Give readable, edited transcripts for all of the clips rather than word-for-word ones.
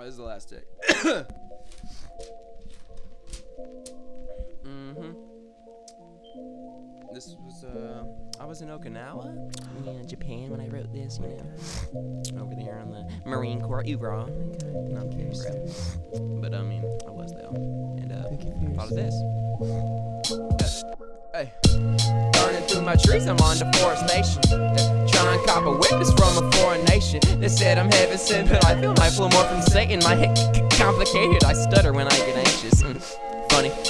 Oh, this is the last day. This was, I was in Okinawa, Japan when I wrote this, you know, over there on the Marine Corps, Ubra, not Ubra, but I mean, I was there, and I thought of this. Hey, burning through my trees, I'm on deforestation, trying to cop a whip is from a foreign nation, they said I'm heaven sent, but I feel my flow more from Satan, my head complicated, I stutter when I get anxious.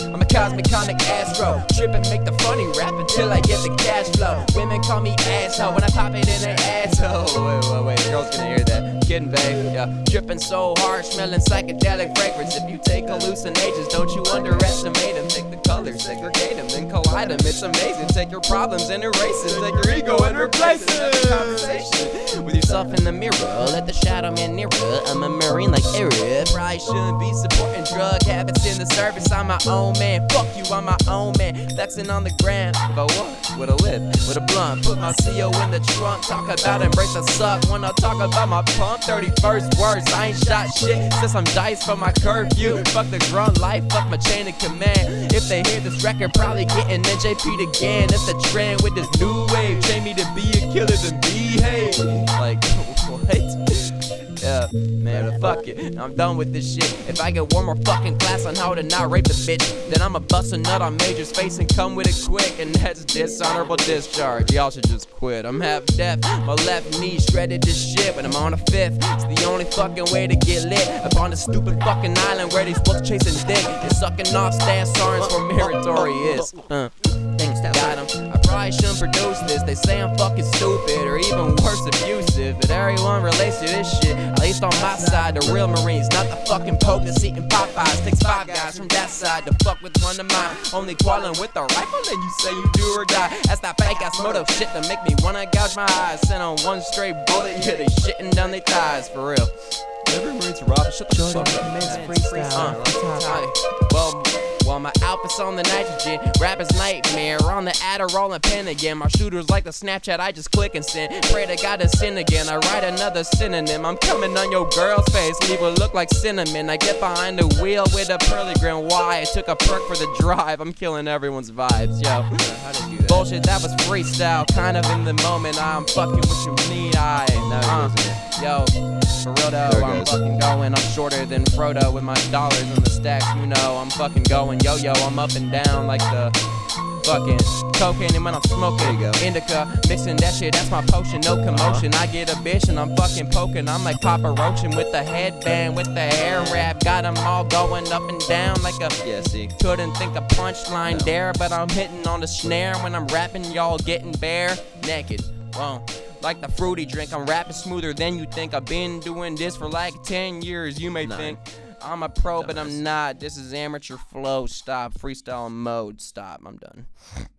I'm a cosmic comic astro, trippin' make the funny rap until I get the cash flow. Women call me asshole when I pop it in their asshole. Wait, girls gonna hear that. I'm kidding, babe. Yeah. Trippin' so hard, smellin' psychedelic fragrance. If you take hallucinations, don't you underestimate them. Take the colors, segregate them, then collide them. It's amazing. Take your problems and erase it. Take your ego and replace it. Conversation with yourself in the mirror. Let the shadow man nearer. I'm a marine like Arab. Probably shouldn't be supporting drug habits in the service. I'm my own man, fuck you, I'm my own man. Flexing on the gram, if I want, with a lip, with a blunt. Put my CO in the trunk, talk about embrace the suck. When I talk about my pump, 31st words, I ain't shot shit since I'm diced for my curfew. Fuck the grunt life, fuck my chain of command. If they hear this record, probably getting nJP'd again. That's the trend with this new wave. Train me to be a killer, then behave. Like, what? Yeah, man, fuck it, I'm done with this shit. If I get one more fucking class on how to not rape the bitch, then I'ma bust a nut on major space and come with it quick. And that's dishonorable discharge, y'all should just quit. I'm half deaf, my left knee shredded to shit, but I'm on a fifth. It's the only fucking way to get lit, up on this stupid fucking island where these books chasing dick and sucking off Stan Sorens where Meritori is. Got him. I probably shouldn't produce this. They say I'm fucking stupid or even worse, abusive. But everyone relates to this shit. At least on my side, the real Marines, not the fucking Pope that's eating Popeyes. Takes five guys from that side to fuck with one of mine. Only quarreling with a rifle, and you say you do or die. That's that fake ass motive shit that make me wanna gouge my eyes. Sent on one straight bullet, yeah, they shitting down their thighs for real. Every Marine's robbing. Shut the Jordan fuck up. Freestyle. Well, my outfit's on the nitrogen, rap is nightmare, on the Adderall and pen again. My shooter's like the Snapchat, I just click and send. Pray to God to sin again, I write another synonym. I'm coming on your girl's face, leave her look like cinnamon. I get behind the wheel with a pearly grin, why? I took a perk for the drive, I'm killing everyone's vibes, yo. How did you do that? Bullshit, that was freestyle, kind of in the moment, I'm fucking what you need, I yo, for real though, I'm fucking going. I'm shorter than Frodo with my dollars in the stacks, you know. I'm fucking going yo-yo, I'm up and down like the fucking cocaine. And when I'm smoking indica, mixing that shit, that's my potion, no commotion. I get a bitch and I'm fucking poking. I'm like Papa Roachin' with the headband, with the hair wrap. Got them all going up and down like a couldn't think a punchline there, but I'm hitting on the snare. When I'm rapping, y'all getting bare naked. Whoa. Like the fruity drink, I'm rapping smoother than you think. I've been doing this for like 10 years, you may think. I'm a pro, but I'm not. This is amateur flow. Stop. Freestyle mode. Stop. I'm done.